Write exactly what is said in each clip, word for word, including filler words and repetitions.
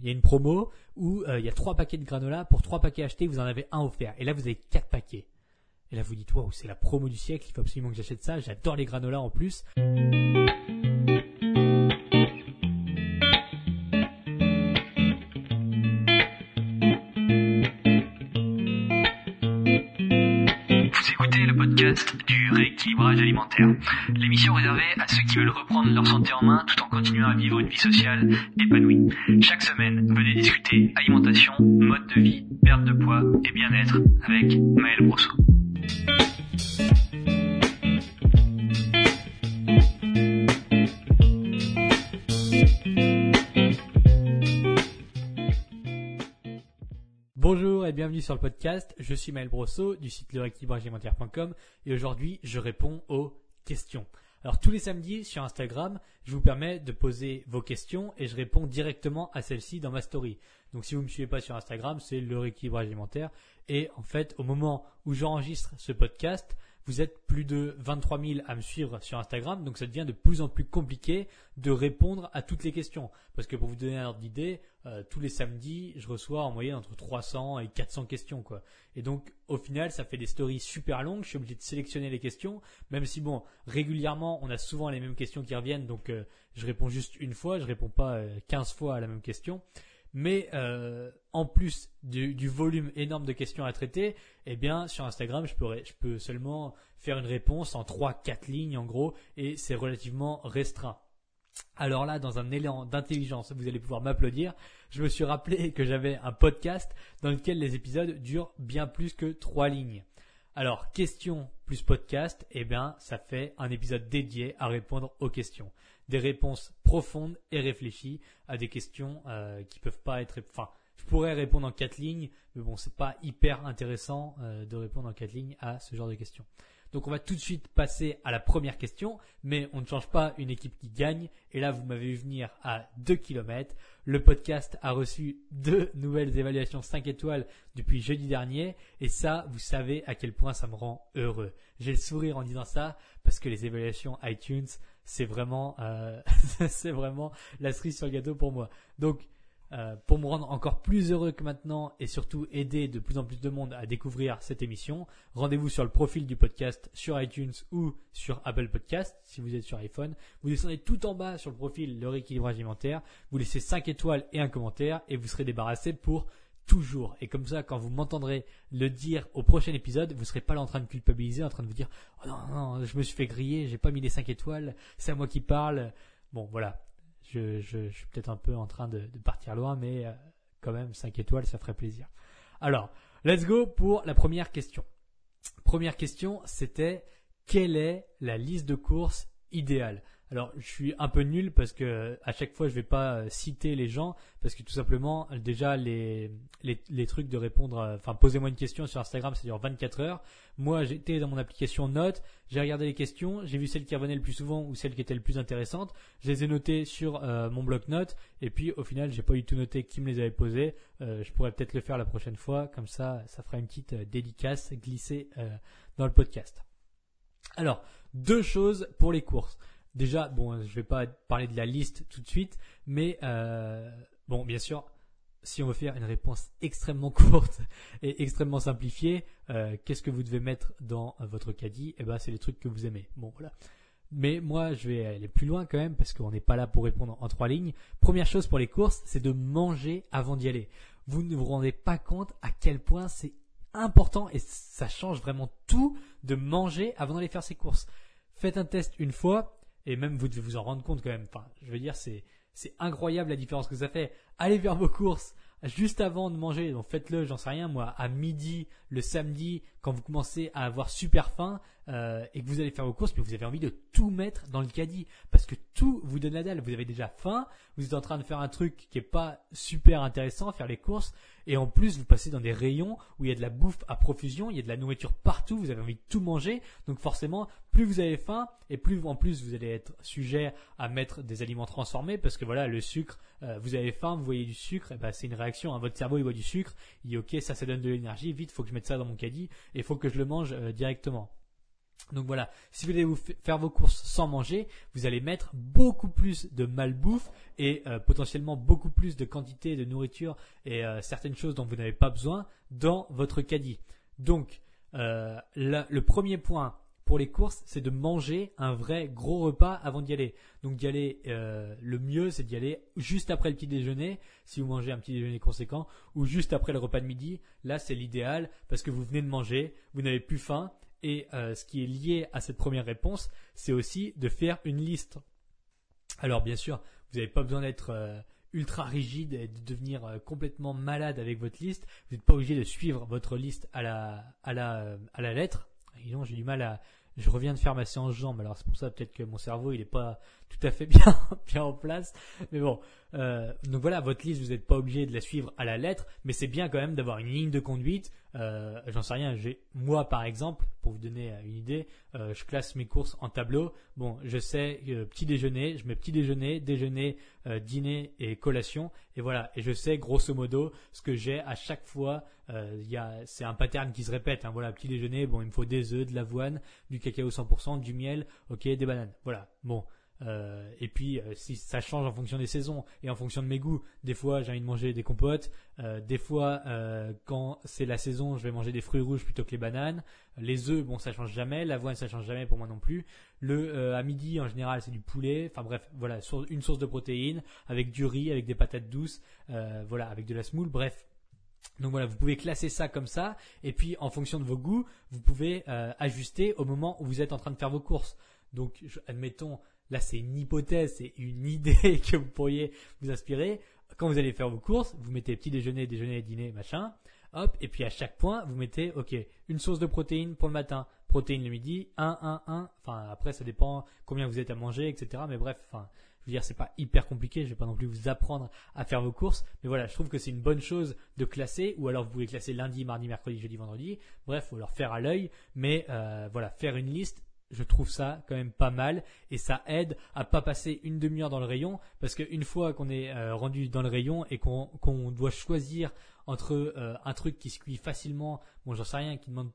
Il y a une promo où euh, il y a trois paquets de granola. Pour trois paquets achetés, vous en avez un offert. Et là, vous avez quatre paquets. Et là, vous dites, waouh, c'est la promo du siècle. Il faut absolument que j'achète ça. J'adore les granolas en plus. Du rééquilibrage alimentaire. L'émission réservée à ceux qui veulent reprendre leur santé en main tout en continuant à vivre une vie sociale épanouie. Chaque semaine, venez discuter alimentation, mode de vie, perte de poids et bien-être avec Maël Brosseau. Bonjour et bienvenue sur le podcast, je suis Maël Brosseau du site lereequilibragealimentaire point com et aujourd'hui je réponds aux questions. Alors tous les samedis sur Instagram, je vous permets de poser vos questions et je réponds directement à celles-ci dans ma story. Donc si vous ne me suivez pas sur Instagram, c'est lereequilibragealimentaire et en fait au moment où j'enregistre ce podcast, vous êtes plus de vingt-trois mille à me suivre sur Instagram, donc ça devient de plus en plus compliqué de répondre à toutes les questions. Parce que pour vous donner un ordre d'idée, euh, tous les samedis, je reçois en moyenne entre trois cents et quatre cents questions, quoi. Et donc, au final, ça fait des stories super longues. Je suis obligé de sélectionner les questions, même si bon, régulièrement, on a souvent les mêmes questions qui reviennent, donc euh, je réponds juste une fois, je réponds pas euh, quinze fois à la même question. Mais euh, en plus du, du volume énorme de questions à traiter, eh bien sur Instagram, je peux, je peux seulement faire une réponse en trois quatre lignes en gros et c'est relativement restreint. Alors là, dans un élan d'intelligence, vous allez pouvoir m'applaudir. Je me suis rappelé que j'avais un podcast dans lequel les épisodes durent bien plus que trois lignes. Alors, question plus podcast, eh bien ça fait un épisode dédié à répondre aux questions. Des réponses profondes et réfléchies à des questions euh, qui peuvent pas être... Enfin, je pourrais répondre en quatre lignes, mais bon, c'est pas hyper intéressant euh, de répondre en quatre lignes à ce genre de questions. Donc, on va tout de suite passer à la première question, mais on ne change pas une équipe qui gagne. Et là, vous m'avez vu venir à deux kilomètres. Le podcast a reçu deux nouvelles évaluations cinq étoiles depuis jeudi dernier. Et ça, vous savez à quel point ça me rend heureux. J'ai le sourire en disant ça parce que les évaluations iTunes, c'est vraiment, euh, c'est vraiment la cerise sur le gâteau pour moi. Donc, euh, pour me rendre encore plus heureux que maintenant et surtout aider de plus en plus de monde à découvrir cette émission, rendez-vous sur le profil du podcast sur iTunes ou sur Apple Podcast si vous êtes sur iPhone. Vous descendez tout en bas sur le profil Le Rééquilibrage Alimentaire, vous laissez cinq étoiles et un commentaire et vous serez débarrassé pour toujours. Et comme ça, quand vous m'entendrez le dire au prochain épisode, vous serez pas là en train de culpabiliser, en train de vous dire « Oh non, non, je me suis fait griller, j'ai pas mis les cinq étoiles, c'est à moi qui parle. » Bon, voilà. Je, je, je suis peut-être un peu en train de, de partir loin, mais euh, quand même, cinq étoiles, ça ferait plaisir. Alors, let's go pour la première question. Première question, c'était « Quelle est la liste de courses idéale ?» Alors, je suis un peu nul parce que à chaque fois, je vais pas citer les gens parce que tout simplement, déjà, les les, les trucs de répondre, enfin, posez-moi une question sur Instagram, ça dure vingt-quatre heures. Moi, j'étais dans mon application Notes, j'ai regardé les questions, j'ai vu celles qui revenaient le plus souvent ou celles qui étaient le plus intéressantes. Je les ai notées sur euh, mon bloc-notes et puis au final, j'ai pas du tout noté qui me les avait posées. Euh, je pourrais peut-être le faire la prochaine fois, comme ça, ça fera une petite euh, dédicace glissée euh, dans le podcast. Alors, deux choses pour les courses. Déjà, bon, je vais pas parler de la liste tout de suite, mais euh, bon, bien sûr, si on veut faire une réponse extrêmement courte et extrêmement simplifiée, euh, qu'est-ce que vous devez mettre dans votre caddie? Eh ben, c'est les trucs que vous aimez. Bon, voilà. Mais moi, je vais aller plus loin quand même parce qu'on n'est pas là pour répondre en trois lignes. Première chose pour les courses, c'est de manger avant d'y aller. Vous ne vous rendez pas compte à quel point c'est important et ça change vraiment tout de manger avant d'aller faire ses courses. Faites un test une fois. Et même vous devez vous en rendre compte quand même. Enfin, je veux dire, c'est c'est incroyable la différence que ça fait. Allez faire vos courses juste avant de manger. Donc faites-le, j'en sais rien. Moi, à midi le samedi, quand vous commencez à avoir super faim euh, et que vous allez faire vos courses, mais vous avez envie de tout mettre dans le caddie parce que tout vous donne la dalle. Vous avez déjà faim, vous êtes en train de faire un truc qui est pas super intéressant, faire les courses, et en plus vous passez dans des rayons où il y a de la bouffe à profusion, il y a de la nourriture partout, vous avez envie de tout manger. Donc forcément, plus vous avez faim et plus en plus vous allez être sujet à mettre des aliments transformés parce que voilà, le sucre, euh, vous avez faim, vous voyez du sucre, et ben c'est une réaction, hein. Votre cerveau il voit du sucre, il dit ok, ça ça donne de l'énergie, vite faut que je mette ça dans mon caddie et faut que je le mange euh, directement. Donc voilà, si vous voulez vous faire vos courses sans manger, vous allez mettre beaucoup plus de malbouffe et euh, potentiellement beaucoup plus de quantité de nourriture et euh, certaines choses dont vous n'avez pas besoin dans votre caddie. Donc euh, la, le premier point pour les courses, c'est de manger un vrai gros repas avant d'y aller. Donc d'y aller, euh, le mieux c'est d'y aller juste après le petit déjeuner, si vous mangez un petit déjeuner conséquent, ou juste après le repas de midi. Là c'est l'idéal parce que vous venez de manger, vous n'avez plus faim. Et euh, ce qui est lié à cette première réponse, c'est aussi de faire une liste. Alors bien sûr, vous n'avez pas besoin d'être euh, ultra rigide et de devenir euh, complètement malade avec votre liste. Vous n'êtes pas obligé de suivre votre liste à la, à la, à la lettre. Et non, j'ai du mal à... Je reviens de faire ma séance jambes, alors c'est pour ça peut-être que mon cerveau il n'est pas tout à fait bien, bien en place. Mais bon, euh, donc voilà, votre liste, vous n'êtes pas obligé de la suivre à la lettre, mais c'est bien quand même d'avoir une ligne de conduite. Euh, j'en sais rien, j'ai, moi par exemple, pour vous donner une idée, euh, je classe mes courses en tableau. Bon, je sais euh, petit déjeuner, je mets petit déjeuner, déjeuner, euh, dîner et collation, et voilà. Et je sais grosso modo ce que j'ai à chaque fois. Euh, y a, c'est un pattern qui se répète, hein, voilà, petit déjeuner, bon, il me faut des œufs, de l'avoine, du cacao cent pour cent, du miel, ok, des bananes, voilà, bon. Euh, et puis euh, si ça change en fonction des saisons et en fonction de mes goûts, des fois j'ai envie de manger des compotes, euh, des fois euh, quand c'est la saison je vais manger des fruits rouges plutôt que les bananes, les œufs bon ça change jamais, l'avoine ça change jamais pour moi non plus, le euh, à midi en général c'est du poulet, enfin bref voilà une source de protéines avec du riz, avec des patates douces, euh, voilà avec de la semoule, bref. Donc voilà, vous pouvez classer ça comme ça et puis en fonction de vos goûts vous pouvez euh, ajuster au moment où vous êtes en train de faire vos courses. Donc admettons, là, c'est une hypothèse, c'est une idée que vous pourriez vous inspirer. Quand vous allez faire vos courses, vous mettez petit déjeuner, déjeuner, dîner, machin. Hop, et puis à chaque point, vous mettez, ok, une source de protéines pour le matin, protéines le midi, un, un, un. Enfin, après, ça dépend combien vous êtes à manger, et cetera. Mais bref, enfin, je veux dire, c'est pas hyper compliqué. Je vais pas non plus vous apprendre à faire vos courses. Mais voilà, je trouve que c'est une bonne chose de classer. Ou alors, vous pouvez classer lundi, mardi, mercredi, jeudi, vendredi. Bref, ou alors faire à l'œil. Mais euh, voilà, faire une liste. Je trouve ça quand même pas mal et ça aide à pas passer une demi-heure dans le rayon, parce qu'une fois qu'on est euh, rendu dans le rayon et qu'on, qu'on doit choisir entre euh, un truc qui se cuit facilement, bon j'en sais rien, qui demande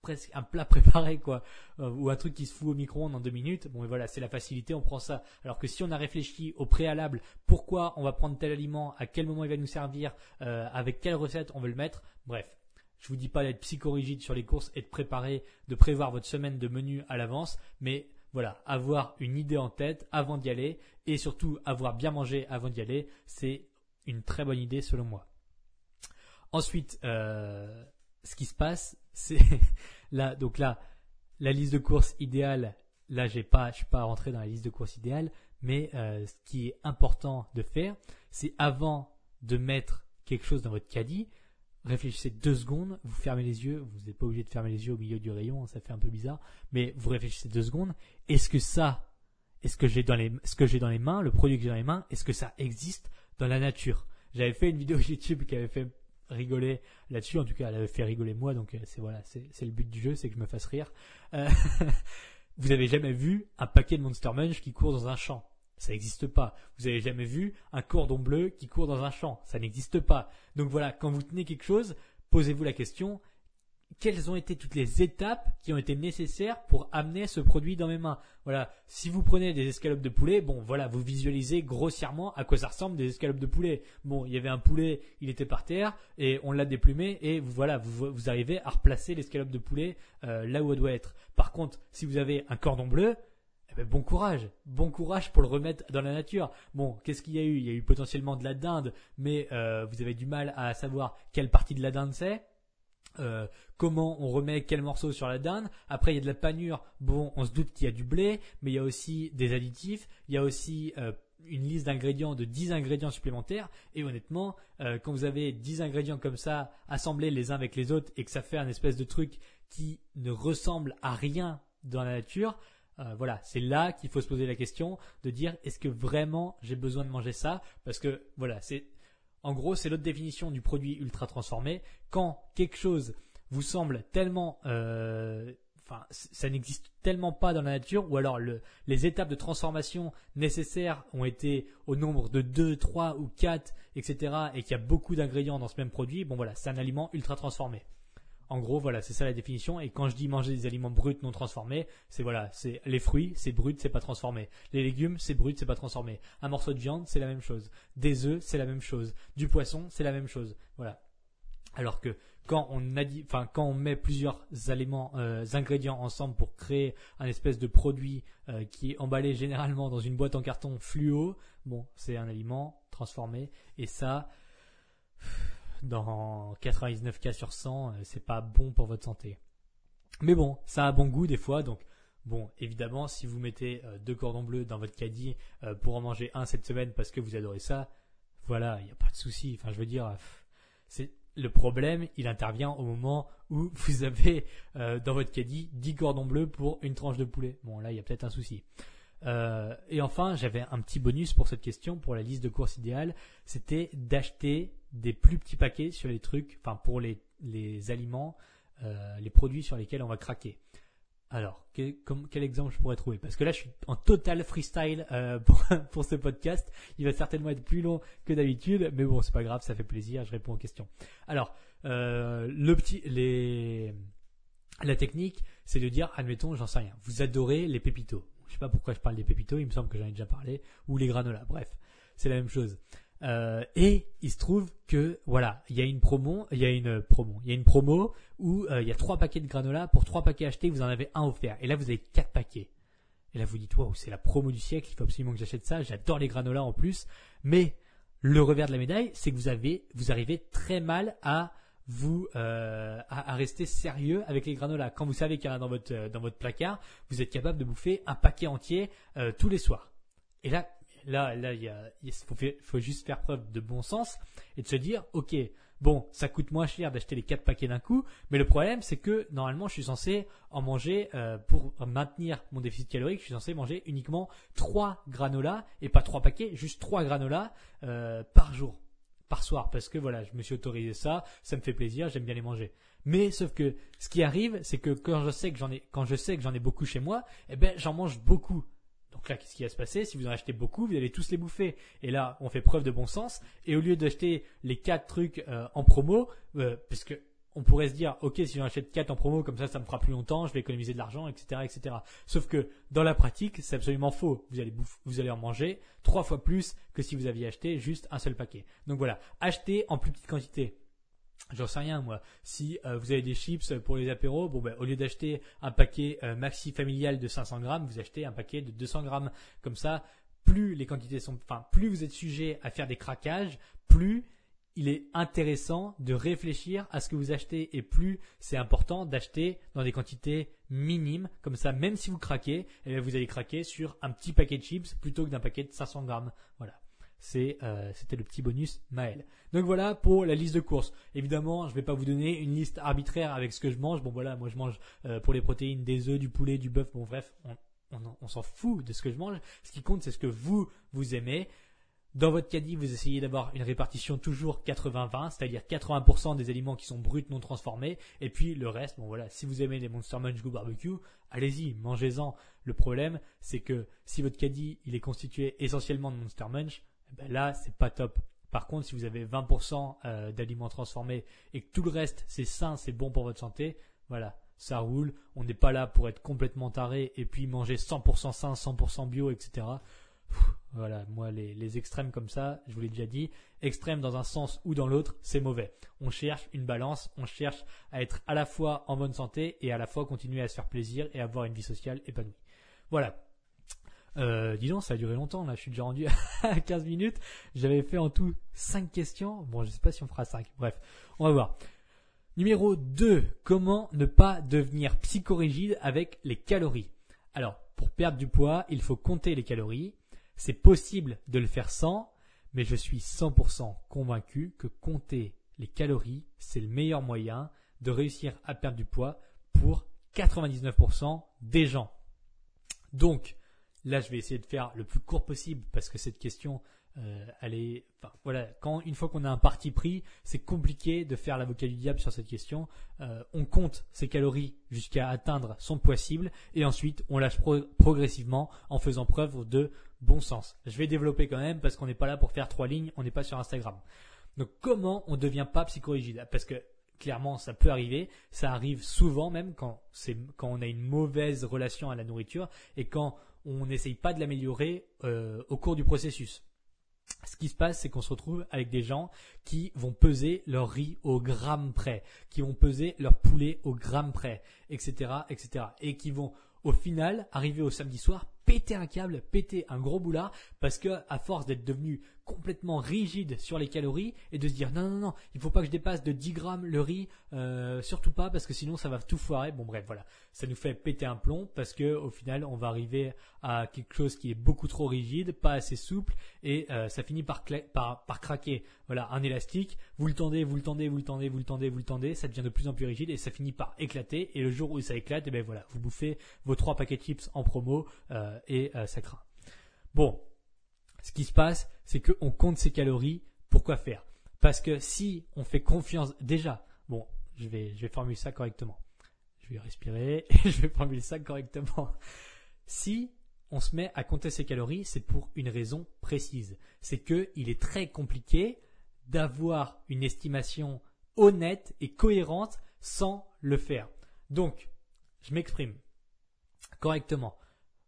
presque un plat préparé quoi, euh, ou un truc qui se fout au micro-ondes en deux minutes, bon et voilà c'est la facilité, on prend ça. Alors que si on a réfléchi au préalable, pourquoi on va prendre tel aliment, à quel moment il va nous servir, euh, avec quelle recette on veut le mettre, bref. Je vous dis pas d'être psychorigide sur les courses et de préparer, de prévoir votre semaine de menu à l'avance, mais voilà, avoir une idée en tête avant d'y aller et surtout avoir bien mangé avant d'y aller, c'est une très bonne idée selon moi. Ensuite, euh, ce qui se passe, c'est là, donc là, la liste de courses idéale. Là, j'ai pas, je suis pas rentré dans la liste de courses idéale, mais euh, ce qui est important de faire, c'est avant de mettre quelque chose dans votre caddie. Réfléchissez deux secondes, vous fermez les yeux, vous n'êtes pas obligé de fermer les yeux au milieu du rayon, ça fait un peu bizarre, mais vous réfléchissez deux secondes, est-ce que ça, est-ce que j'ai dans les, ce que j'ai dans les mains, le produit que j'ai dans les mains, est-ce que ça existe dans la nature? J'avais fait une vidéo YouTube qui avait fait rigoler là-dessus, en tout cas elle avait fait rigoler moi, donc c'est voilà, c'est, c'est le but du jeu, c'est que je me fasse rire. Euh, vous n'avez jamais vu un paquet de Monster Munch qui court dans un champ? Ça n'existe pas. Vous n'avez jamais vu un cordon bleu qui court dans un champ. Ça n'existe pas. Donc voilà, quand vous tenez quelque chose, posez-vous la question, quelles ont été toutes les étapes qui ont été nécessaires pour amener ce produit dans mes mains? Voilà, si vous prenez des escalopes de poulet, bon voilà, vous visualisez grossièrement à quoi ça ressemble des escalopes de poulet. Bon, il y avait un poulet, il était par terre et on l'a déplumé et voilà, vous, vous arrivez à replacer l'escalope de poulet euh, là où elle doit être. Par contre, si vous avez un cordon bleu, bon courage, bon courage pour le remettre dans la nature. Bon, qu'est-ce qu'il y a eu? Il y a eu potentiellement de la dinde, mais euh, vous avez du mal à savoir quelle partie de la dinde c'est. Euh, comment on remet quel morceau sur la dinde. Après il y a de la panure, bon on se doute qu'il y a du blé, mais il y a aussi des additifs, il y a aussi euh, une liste d'ingrédients, de dix ingrédients supplémentaires, et honnêtement euh, quand vous avez dix ingrédients comme ça assemblés les uns avec les autres et que ça fait un espèce de truc qui ne ressemble à rien dans la nature, Euh, voilà, c'est là qu'il faut se poser la question de dire est-ce que vraiment j'ai besoin de manger ça? Parce que voilà, c'est en gros c'est l'autre définition du produit ultra transformé. Quand quelque chose vous semble tellement, euh, enfin, ça n'existe tellement pas dans la nature, ou alors le, les étapes de transformation nécessaires ont été au nombre de deux, trois ou quatre, et cetera, et qu'il y a beaucoup d'ingrédients dans ce même produit. Bon voilà, c'est un aliment ultra transformé. En gros, voilà, c'est ça la définition. Et quand je dis manger des aliments bruts non transformés, c'est voilà, c'est les fruits, c'est brut, c'est pas transformé. Les légumes, c'est brut, c'est pas transformé. Un morceau de viande, c'est la même chose. Des œufs, c'est la même chose. Du poisson, c'est la même chose. Voilà. Alors que quand on addi- enfin, quand on met plusieurs éléments, euh, ingrédients ensemble pour créer un espèce de produit euh, qui est emballé généralement dans une boîte en carton fluo, bon, c'est un aliment transformé. Et ça, dans quatre-vingt-dix-neuf cas sur cent, c'est pas bon pour votre santé. Mais bon, ça a bon goût des fois. Donc bon, évidemment, si vous mettez euh, deux cordons bleus dans votre caddie euh, pour en manger un cette semaine parce que vous adorez ça, voilà, il n'y a pas de souci. Enfin, je veux dire, c'est le problème, il intervient au moment où vous avez euh, dans votre caddie dix cordons bleus pour une tranche de poulet. Bon, là, il y a peut-être un souci. Euh, et enfin, j'avais un petit bonus pour cette question, pour la liste de courses idéale. C'était d'acheter des plus petits paquets sur les trucs, enfin pour les, les aliments, euh, les produits sur lesquels on va craquer. Alors, quel, comme, quel exemple je pourrais trouver? Parce que là, je suis en total freestyle euh, pour, pour ce podcast. Il va certainement être plus long que d'habitude, mais bon, c'est pas grave, ça fait plaisir, je réponds aux questions. Alors, euh, le petit, les, la technique, c'est de dire, admettons, j'en sais rien, vous adorez les pépitos. Je sais pas pourquoi je parle des pépitos, il me semble que j'en ai déjà parlé, ou les granolas, bref, c'est la même chose. Euh, et il se trouve que voilà, il y a une promo, il y a une promo, il y a une promo où euh, il y a trois paquets de granola pour trois paquets achetés, vous en avez un offert. Et là, vous avez quatre paquets. Et là, vous dites waouh, c'est la promo du siècle, il faut absolument que j'achète ça. J'adore les granolas en plus. Mais le revers de la médaille, c'est que vous avez, vous arrivez très mal à vous euh, à, à rester sérieux avec les granolas. Quand vous savez qu'il y en a dans votre euh, dans votre placard, vous êtes capable de bouffer un paquet entier euh, tous les soirs. Et là. Là, là, il y a, il faut, faut juste faire preuve de bon sens et de se dire, ok, bon, ça coûte moins cher d'acheter les quatre paquets d'un coup, mais le problème, c'est que normalement, je suis censé en manger euh, pour maintenir mon déficit calorique, je suis censé manger uniquement trois granolas et pas trois paquets, juste trois granolas euh, par jour, par soir, parce que voilà, je me suis autorisé ça, ça me fait plaisir, j'aime bien les manger. Mais sauf que ce qui arrive, c'est que quand je sais que j'en ai, quand je sais que j'en ai beaucoup chez moi, eh ben, j'en mange beaucoup. Donc là, qu'est-ce qui va se passer? Si vous en achetez beaucoup, vous allez tous les bouffer. Et là, on fait preuve de bon sens. Et au lieu d'acheter les quatre trucs euh, en promo, euh, parce que on pourrait se dire, ok, si j'en achète quatre en promo, comme ça, ça me fera plus longtemps, je vais économiser de l'argent, et cetera, et cetera. Sauf que dans la pratique, c'est absolument faux. Vous allez bouffer, vous allez en manger trois fois plus que si vous aviez acheté juste un seul paquet. Donc voilà, achetez en plus petite quantité. J'en sais rien moi. Si euh, vous avez des chips pour les apéros, bon ben au lieu d'acheter un paquet euh, maxi familial de cinq cents grammes, vous achetez un paquet de deux cents grammes. Comme ça, plus les quantités sont, enfin plus vous êtes sujet à faire des craquages, plus il est intéressant de réfléchir à ce que vous achetez et plus c'est important d'acheter dans des quantités minimes. Comme ça, même si vous craquez, eh bien, vous allez craquer sur un petit paquet de chips plutôt que d'un paquet de cinq cents grammes. Voilà. C'est, euh, c'était le petit bonus Maël. Donc voilà pour la liste de courses. Évidemment, je vais pas vous donner une liste arbitraire avec ce que je mange. Bon voilà, moi je mange euh, pour les protéines des œufs, du poulet, du bœuf. Bon bref, on, on, on s'en fout de ce que je mange. Ce qui compte, c'est ce que vous, vous aimez. Dans votre caddie, vous essayez d'avoir une répartition toujours quatre-vingts vingt, c'est-à-dire quatre-vingts pour cent des aliments qui sont bruts non transformés. Et puis le reste, bon voilà, si vous aimez les Monster Munch Go Barbecue, allez-y, mangez-en. Le problème, c'est que si votre caddie, il est constitué essentiellement de Monster Munch, ben là, c'est pas top. Par contre, si vous avez vingt pour cent d'aliments transformés et que tout le reste, c'est sain, c'est bon pour votre santé, voilà, ça roule. On n'est pas là pour être complètement taré et puis manger cent pour cent sain, cent pour cent bio, et cetera. Pff, voilà, moi, les, les extrêmes comme ça, je vous l'ai déjà dit, extrêmes dans un sens ou dans l'autre, c'est mauvais. On cherche une balance, on cherche à être à la fois en bonne santé et à la fois continuer à se faire plaisir et avoir une vie sociale épanouie. Voilà. Euh, dis donc, ça a duré longtemps, là, je suis déjà rendu à quinze minutes. J'avais fait en tout cinq questions. Bon, je sais pas si on fera cinq. Bref, on va voir. Numéro deux, comment ne pas devenir psychorigide avec les calories? Alors, pour perdre du poids, il faut compter les calories. C'est possible de le faire sans, mais je suis cent pour cent convaincu que compter les calories, c'est le meilleur moyen de réussir à perdre du poids pour quatre-vingt-dix-neuf pour cent des gens. Donc, là, je vais essayer de faire le plus court possible parce que cette question, euh, elle est, enfin, voilà, quand une fois qu'on a un parti pris, c'est compliqué de faire l'avocat du diable sur cette question. Euh, on compte ses calories jusqu'à atteindre son poids cible et ensuite on lâche pro- progressivement en faisant preuve de bon sens. Je vais développer quand même parce qu'on n'est pas là pour faire trois lignes, on n'est pas sur Instagram. Donc, comment on ne devient pas psychorigide ? Parce que clairement, ça peut arriver. Ça arrive souvent même quand, c'est, quand on a une mauvaise relation à la nourriture et quand on n'essaye pas de l'améliorer euh, au cours du processus. Ce qui se passe, c'est qu'on se retrouve avec des gens qui vont peser leur riz au gramme près, qui vont peser leur poulet au gramme près, et cetera, et cetera. Et qui vont, au final, arriver au samedi soir, péter un câble, péter un gros boulard, parce que à force d'être devenu complètement rigide sur les calories et de se dire non, non, non, il faut pas que je dépasse de dix grammes le riz, euh, surtout pas, parce que sinon ça va tout foirer. Bon bref, voilà, ça nous fait péter un plomb parce que au final on va arriver à quelque chose qui est beaucoup trop rigide, pas assez souple et euh, ça finit par, cla- par, par craquer. Voilà, un élastique, vous le tendez, vous le tendez, vous le tendez, vous le tendez, vous le tendez, ça devient de plus en plus rigide et ça finit par éclater. Et le jour où ça éclate, et eh ben voilà, vous bouffez vos trois paquets de chips en promo. Euh, et euh, ça craint. Bon, ce qui se passe, c'est qu'on compte ses calories. Pourquoi faire? Parce que si on fait confiance déjà, bon, je vais, je vais formuler ça correctement. Je vais respirer et je vais formuler ça correctement. Si on se met à compter ses calories, c'est pour une raison précise. C'est qu'il est très compliqué d'avoir une estimation honnête et cohérente sans le faire. Donc, je m'exprime correctement.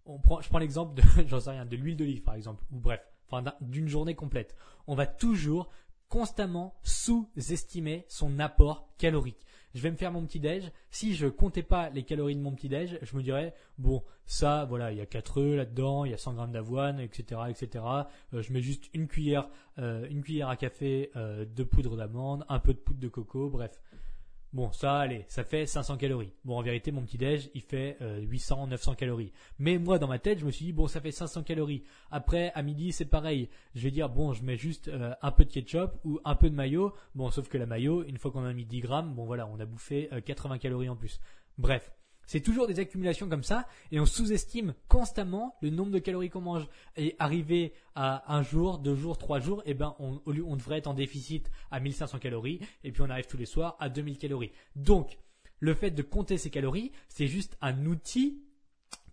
On prend, je prends l'exemple de, j'en sais rien, de l'huile d'olive par exemple, ou bref, enfin d'une journée complète. On va toujours constamment sous-estimer son apport calorique. Je vais me faire mon petit-déj. Si je comptais pas les calories de mon petit-déj, je me dirais bon, ça, voilà, il y a quatre œufs là-dedans, il y a cent grammes d'avoine, et cetera, et cetera. Euh, je mets juste une cuillère, euh, une cuillère à café euh, de poudre d'amande, un peu de poudre de coco, bref. Bon, ça, allez, ça fait cinq cents calories. Bon, en vérité, mon petit-déj, il fait euh, huit cents, neuf cents calories. Mais moi, dans ma tête, je me suis dit, bon, ça fait cinq cents calories. Après, à midi, c'est pareil. Je vais dire, bon, je mets juste euh, un peu de ketchup ou un peu de mayo. Bon, sauf que la mayo, une fois qu'on a mis dix grammes, bon, voilà, on a bouffé euh, quatre-vingts calories en plus. Bref, c'est toujours des accumulations comme ça et on sous-estime constamment le nombre de calories qu'on mange. Et arrivé à un jour, deux jours, trois jours, eh ben on, on devrait être en déficit à mille cinq cents calories et puis on arrive tous les soirs à deux mille calories. Donc, le fait de compter ces calories, c'est juste un outil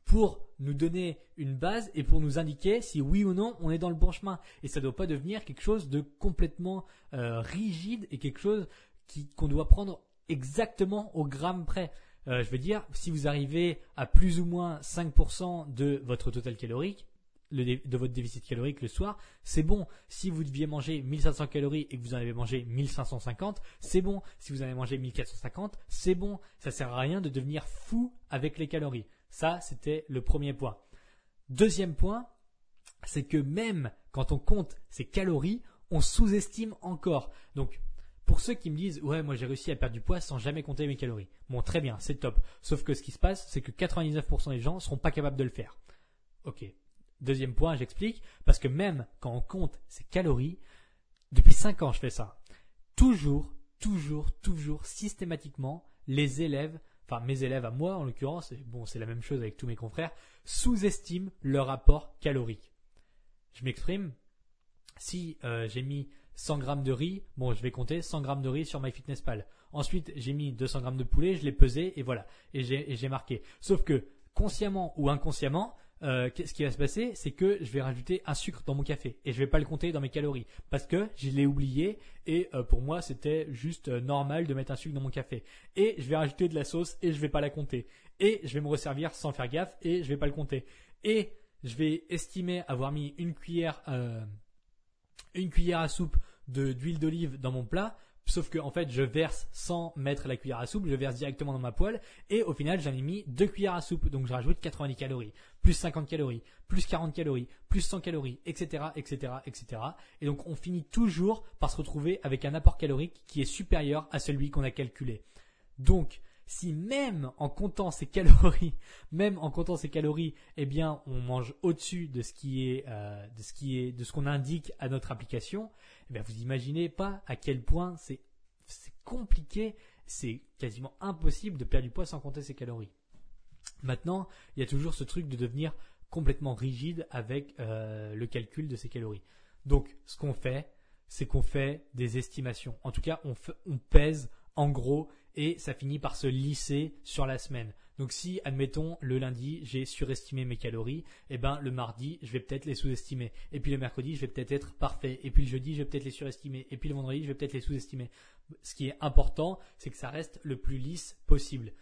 pour nous donner une base et pour nous indiquer si oui ou non on est dans le bon chemin. Et ça ne doit pas devenir quelque chose de complètement euh, rigide et quelque chose qui, qu'on doit prendre exactement au gramme près. Euh, je veux dire, si vous arrivez à plus ou moins cinq pour cent de votre total calorique, le dé- de votre déficit calorique le soir, c'est bon. Si vous deviez manger mille cinq cents calories et que vous en avez mangé mille cinq cent cinquante, c'est bon. Si vous en avez mangé mille quatre cent cinquante, c'est bon. Ça sert à rien de devenir fou avec les calories. Ça, c'était le premier point. Deuxième point, c'est que même quand on compte ses calories, on sous-estime encore. Donc, pour ceux qui me disent « Ouais, moi j'ai réussi à perdre du poids sans jamais compter mes calories. » Bon, très bien, c'est top. Sauf que ce qui se passe, c'est que quatre-vingt-dix-neuf pour cent des gens ne seront pas capables de le faire. Ok. Deuxième point, j'explique. Parce que même quand on compte ses calories, depuis cinq ans je fais ça. Toujours, toujours, toujours, systématiquement, les élèves, enfin mes élèves à moi en l'occurrence, et bon c'est la même chose avec tous mes confrères, sous-estiment leur apport calorique. Je m'exprime. Si euh, j'ai mis cent grammes de riz, bon, je vais compter cent grammes de riz sur MyFitnessPal. Ensuite, j'ai mis deux cents grammes de poulet, je l'ai pesé et voilà, et j'ai, et j'ai marqué. Sauf que consciemment ou inconsciemment, euh, ce qui va se passer, c'est que je vais rajouter un sucre dans mon café et je vais pas le compter dans mes calories parce que je l'ai oublié et euh, pour moi c'était juste euh, normal de mettre un sucre dans mon café. Et je vais rajouter de la sauce et je vais pas la compter. Et je vais me resservir sans faire gaffe et je vais pas le compter. Et je vais estimer avoir mis une cuillère. Euh, une cuillère à soupe de, d'huile d'olive dans mon plat, sauf que en fait je verse sans mettre la cuillère à soupe, je verse directement dans ma poêle et au final j'en ai mis deux cuillères à soupe, donc je rajoute quatre-vingt-dix calories, plus cinquante calories, plus quarante calories, plus cent calories, et cetera, et cetera, et cetera. Et donc on finit toujours par se retrouver avec un apport calorique qui est supérieur à celui qu'on a calculé. Donc si même en comptant ces calories, même en comptant ces calories, eh bien, on mange au-dessus de ce qui est, euh, de ce qui est, de ce qu'on indique à notre application, eh bien, vous imaginez pas à quel point c'est, c'est compliqué, c'est quasiment impossible de perdre du poids sans compter ses calories. Maintenant, il y a toujours ce truc de devenir complètement rigide avec euh, le calcul de ses calories. Donc, ce qu'on fait, c'est qu'on fait des estimations. En tout cas, on, fait, on pèse en gros. Et ça finit par se lisser sur la semaine. Donc si, admettons, le lundi, j'ai surestimé mes calories, eh ben le mardi, je vais peut-être les sous-estimer. Et puis le mercredi, je vais peut-être être parfait. Et puis le jeudi, je vais peut-être les surestimer. Et puis le vendredi, je vais peut-être les sous-estimer. Ce qui est important, c'est que ça reste le plus lisse possible.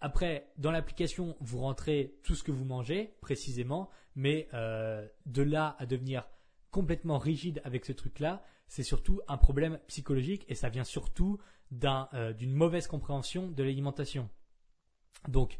Après, dans l'application, vous rentrez tout ce que vous mangez, précisément, mais euh, de là à devenir complètement rigide avec ce truc-là, c'est surtout un problème psychologique et ça vient surtout d'un, euh, d'une mauvaise compréhension de l'alimentation. Donc,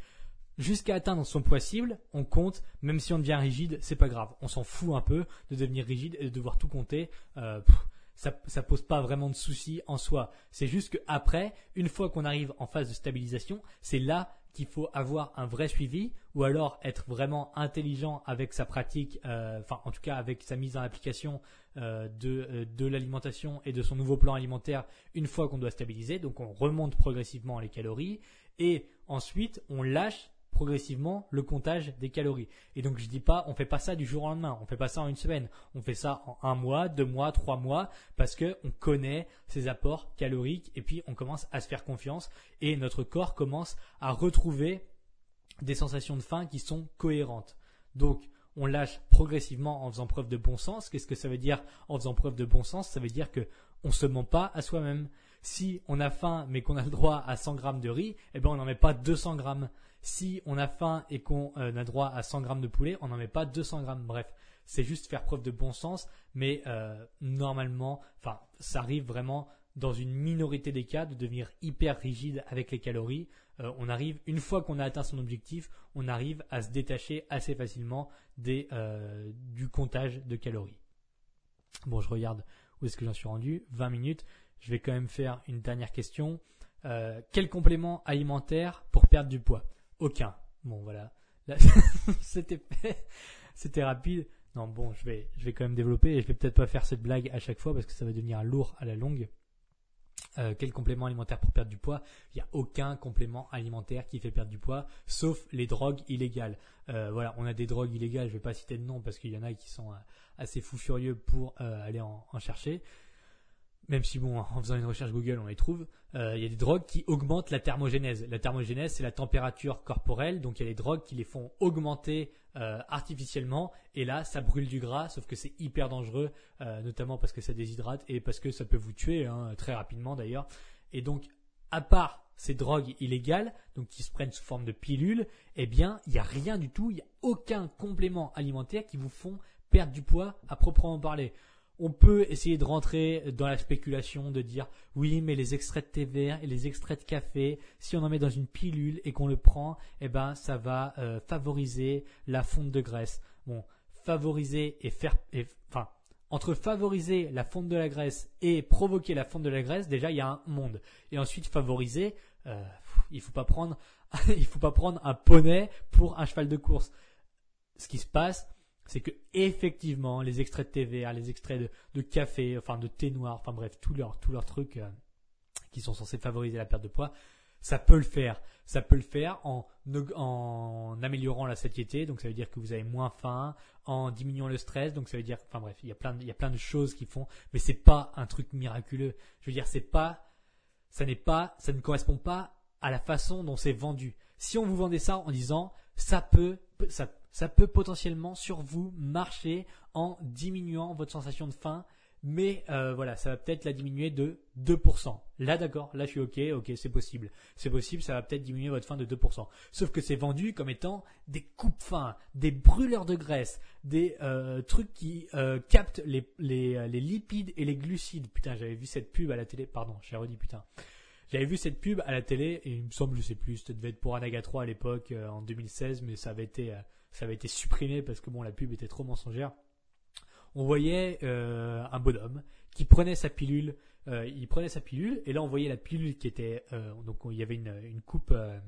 jusqu'à atteindre son poids cible, on compte, même si on devient rigide, c'est pas grave. On s'en fout un peu de devenir rigide et de devoir tout compter. Euh, pff, ça, ça pose pas vraiment de soucis en soi. C'est juste qu'après, une fois qu'on arrive en phase de stabilisation, c'est là qu'il faut avoir un vrai suivi ou alors être vraiment intelligent avec sa pratique, euh, enfin en tout cas avec sa mise en application euh, de, euh, de l'alimentation et de son nouveau plan alimentaire une fois qu'on doit stabiliser. Donc on remonte progressivement les calories et ensuite on lâche progressivement le comptage des calories. Et donc je dis pas, on fait pas ça du jour au lendemain, on fait pas ça en une semaine, on fait ça en un mois, deux mois, trois mois, parce que on connaît ses apports caloriques et puis on commence à se faire confiance et notre corps commence à retrouver des sensations de faim qui sont cohérentes. Donc on lâche progressivement en faisant preuve de bon sens. Qu'est-ce que ça veut dire en faisant preuve de bon sens? Ça veut dire que on se ment pas à soi-même. Si on a faim mais qu'on a le droit à cent grammes de riz, eh ben on n'en met pas deux cents grammes. Si on a faim et qu'on euh, a droit à cent grammes de poulet, on n'en met pas deux cents grammes. Bref, c'est juste faire preuve de bon sens, mais euh, normalement, enfin, ça arrive vraiment dans une minorité des cas de devenir hyper rigide avec les calories. Euh, on arrive, une fois qu'on a atteint son objectif, on arrive à se détacher assez facilement des, euh, du comptage de calories. Bon, je regarde où est-ce que j'en suis rendu. vingt minutes. Je vais quand même faire une dernière question. Euh, quel complément alimentaire pour perdre du poids? Aucun. Bon, voilà. Là, c'était, c'était rapide. Non, bon, je vais, je vais quand même développer et je vais peut-être pas faire cette blague à chaque fois parce que ça va devenir lourd à la longue. Euh, quel complément alimentaire pour perdre du poids? Il n'y a aucun complément alimentaire qui fait perdre du poids, sauf les drogues illégales. Euh, voilà, on a des drogues illégales. Je ne vais pas citer de nom parce qu'il y en a qui sont assez fous furieux pour euh, aller en, en chercher. Même si bon, en faisant une recherche Google, on les trouve. Euh, il y a des drogues qui augmentent la thermogénèse. La thermogénèse, c'est la température corporelle. Donc, il y a des drogues qui les font augmenter euh, artificiellement. Et là, ça brûle du gras, sauf que c'est hyper dangereux, euh, notamment parce que ça déshydrate et parce que ça peut vous tuer hein, très rapidement d'ailleurs. Et donc, à part ces drogues illégales, donc qui se prennent sous forme de pilules, eh bien, il n'y a rien du tout. Il n'y a aucun complément alimentaire qui vous font perdre du poids à proprement parler. On peut essayer de rentrer dans la spéculation, de dire « oui, mais les extraits de thé vert et les extraits de café, si on en met dans une pilule et qu'on le prend, eh ben, ça va euh, favoriser la fonte de graisse. » Bon, favoriser et faire… Et, enfin, entre favoriser la fonte de la graisse et provoquer la fonte de la graisse, déjà, il y a un monde. Et ensuite, favoriser, euh, il faut pas prendre, il faut pas prendre un poney pour un cheval de course. Ce qui se passe… c'est que effectivement les extraits de thé vert, les extraits de, de café, enfin de thé noir, enfin bref, tous leurs tous leurs trucs euh, qui sont censés favoriser la perte de poids, ça peut le faire. Ça peut le faire en en améliorant la satiété, donc ça veut dire que vous avez moins faim, en diminuant le stress, donc ça veut dire, enfin bref, il y a plein de, il y a plein de choses qui font, mais c'est pas un truc miraculeux. Je veux dire, c'est pas, ça n'est pas, ça ne correspond pas à la façon dont c'est vendu. Si on vous vendait ça en disant ça peut, ça Ça peut potentiellement sur vous marcher en diminuant votre sensation de faim, mais euh, voilà, ça va peut-être la diminuer de deux pour cent. Là, d'accord, là je suis ok, ok, c'est possible. C'est possible, ça va peut-être diminuer votre faim de deux pour cent. Sauf que c'est vendu comme étant des coupe-faim, des brûleurs de graisse, des euh, trucs qui euh, captent les, les, les lipides et les glucides. Putain, j'avais vu cette pub à la télé, pardon, j'ai redit putain. J'avais vu cette pub à la télé et il me semble, je sais plus, ça devait être pour Anaga trois à l'époque, euh, en deux mille seize, mais ça avait été... Euh, Ça avait été supprimé parce que bon, la pub était trop mensongère. On voyait euh, un bonhomme qui prenait sa pilule. Euh, il prenait sa pilule et là on voyait la pilule qui était. Euh, donc il y avait une, une coupe, euh,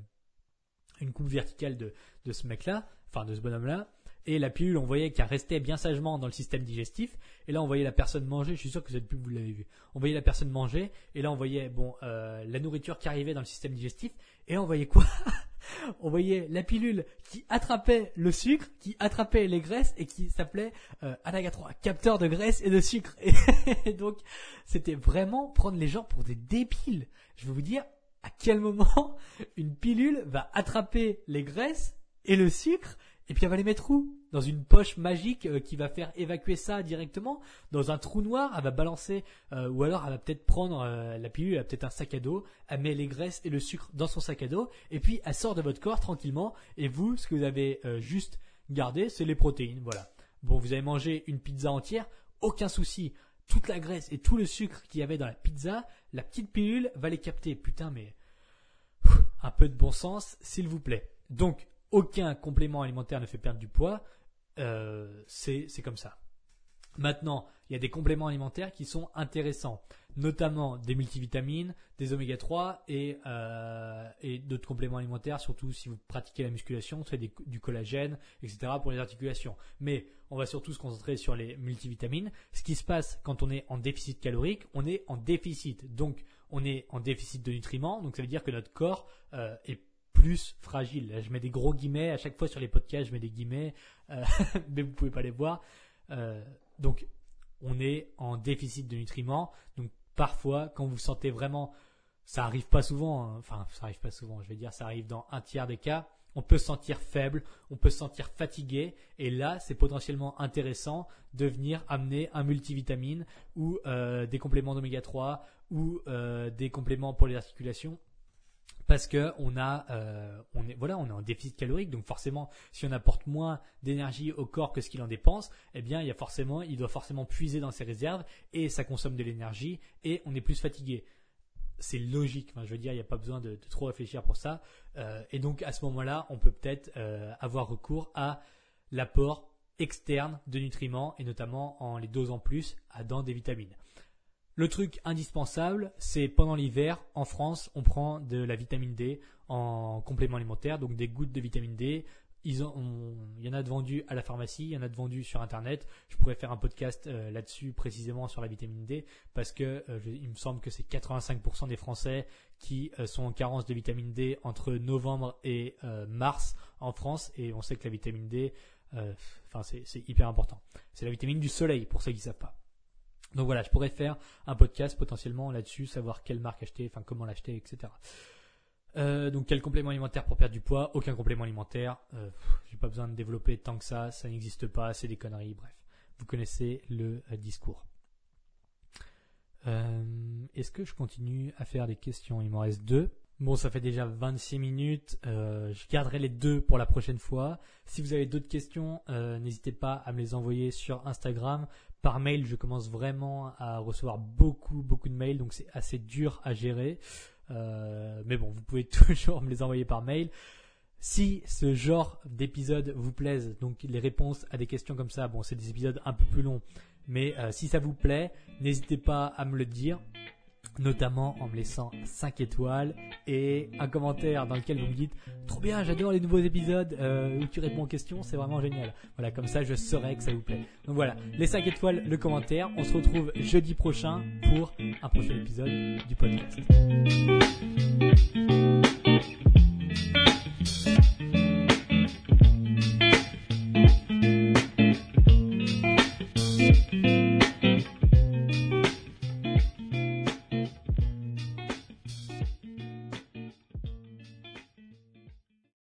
une coupe verticale de, de ce mec-là, enfin de ce bonhomme-là. Et la pilule, on voyait qu'elle restait bien sagement dans le système digestif. Et là, on voyait la personne manger. Je suis sûr que cette pub, vous l'avez vue. On voyait la personne manger. Et là, on voyait bon euh, la nourriture qui arrivait dans le système digestif. Et on voyait quoi? On voyait la pilule qui attrapait le sucre, qui attrapait les graisses et qui s'appelait euh, Anaga trois, capteur de graisse et de sucre. Et donc, c'était vraiment prendre les gens pour des débiles. Je vais vous dire, à quel moment une pilule va attraper les graisses et le sucre, et puis elle va les mettre où ? Dans une poche magique euh, qui va faire évacuer ça directement, dans un trou noir, elle va balancer, euh, ou alors elle va peut-être prendre euh, la pilule, elle a peut-être un sac à dos, elle met les graisses et le sucre dans son sac à dos, et puis elle sort de votre corps tranquillement, et vous, ce que vous avez euh, juste gardé, c'est les protéines, voilà. Bon, vous avez mangé une pizza entière, aucun souci, toute la graisse et tout le sucre qu'il y avait dans la pizza, la petite pilule va les capter. Putain, mais un peu de bon sens, s'il vous plaît. Donc, aucun complément alimentaire ne fait perdre du poids. Euh, c'est, c'est comme ça. Maintenant, il y a des compléments alimentaires qui sont intéressants, notamment des multivitamines, des oméga trois et, euh, et d'autres compléments alimentaires, surtout si vous pratiquez la musculation, c'est des, du collagène, et cetera pour les articulations. Mais on va surtout se concentrer sur les multivitamines. Ce qui se passe quand on est en déficit calorique, on est en déficit. Donc, on est en déficit de nutriments. Donc, ça veut dire que notre corps euh, est plus fragile. Là, je mets des gros guillemets. À chaque fois sur les podcasts, je mets des guillemets, euh, mais vous pouvez pas les voir. Euh, donc, on est en déficit de nutriments. Donc, parfois, quand vous sentez vraiment, ça arrive pas souvent, hein, enfin, ça arrive pas souvent, je vais dire, ça arrive dans un tiers des cas, on peut se sentir faible, on peut se sentir fatigué, et là, c'est potentiellement intéressant de venir amener un multivitamine ou euh, des compléments d'oméga trois ou euh, des compléments pour les articulations. Parce que on a, euh, on est, voilà, on est en déficit calorique, donc forcément, si on apporte moins d'énergie au corps que ce qu'il en dépense, eh bien, il y a forcément, il doit forcément puiser dans ses réserves et ça consomme de l'énergie et on est plus fatigué. C'est logique, enfin, je veux dire, il n'y a pas besoin de, de trop réfléchir pour ça. Euh, et donc, à ce moment-là, on peut peut-être euh, avoir recours à l'apport externe de nutriments et notamment en les dosant plus à dans des vitamines. Le truc indispensable, c'est pendant l'hiver, en France, on prend de la vitamine D en complément alimentaire, donc des gouttes de vitamine D. Ils ont, on, il y en a de vendues à la pharmacie, il y en a de vendues sur Internet. Je pourrais faire un podcast euh, là-dessus précisément sur la vitamine D parce que euh, je, il me semble que c'est quatre-vingt-cinq pour cent des Français qui euh, sont en carence de vitamine D entre novembre et euh, mars en France et on sait que la vitamine D, euh, enfin c'est, c'est hyper important. C'est la vitamine du soleil pour ceux qui ne savent pas. Donc voilà, je pourrais faire un podcast potentiellement là-dessus, savoir quelle marque acheter, enfin comment l'acheter, et cetera. Euh, donc quel complément alimentaire pour perdre du poids ? Aucun complément alimentaire. Euh, pff, j'ai pas besoin de développer tant que ça, ça n'existe pas, c'est des conneries. Bref, vous connaissez le discours. Euh, est-ce que je continue à faire des questions ? Il m'en reste deux. Bon, ça fait déjà vingt-six minutes, euh, je garderai les deux pour la prochaine fois. Si vous avez d'autres questions, euh, n'hésitez pas à me les envoyer sur Instagram. Par mail, je commence vraiment à recevoir beaucoup, beaucoup de mails, donc c'est assez dur à gérer. Euh, mais bon, vous pouvez toujours me les envoyer par mail. Si ce genre d'épisode vous plaise, donc les réponses à des questions comme ça, bon, c'est des épisodes un peu plus longs, mais euh, si ça vous plaît, n'hésitez pas à me le dire. Notamment en me laissant cinq étoiles et un commentaire dans lequel vous me dites « Trop bien, j'adore les nouveaux épisodes euh, où tu réponds aux questions, c'est vraiment génial. » Voilà, comme ça je saurai que ça vous plaît. Donc voilà, les cinq étoiles, le commentaire. On se retrouve jeudi prochain pour un prochain épisode du podcast.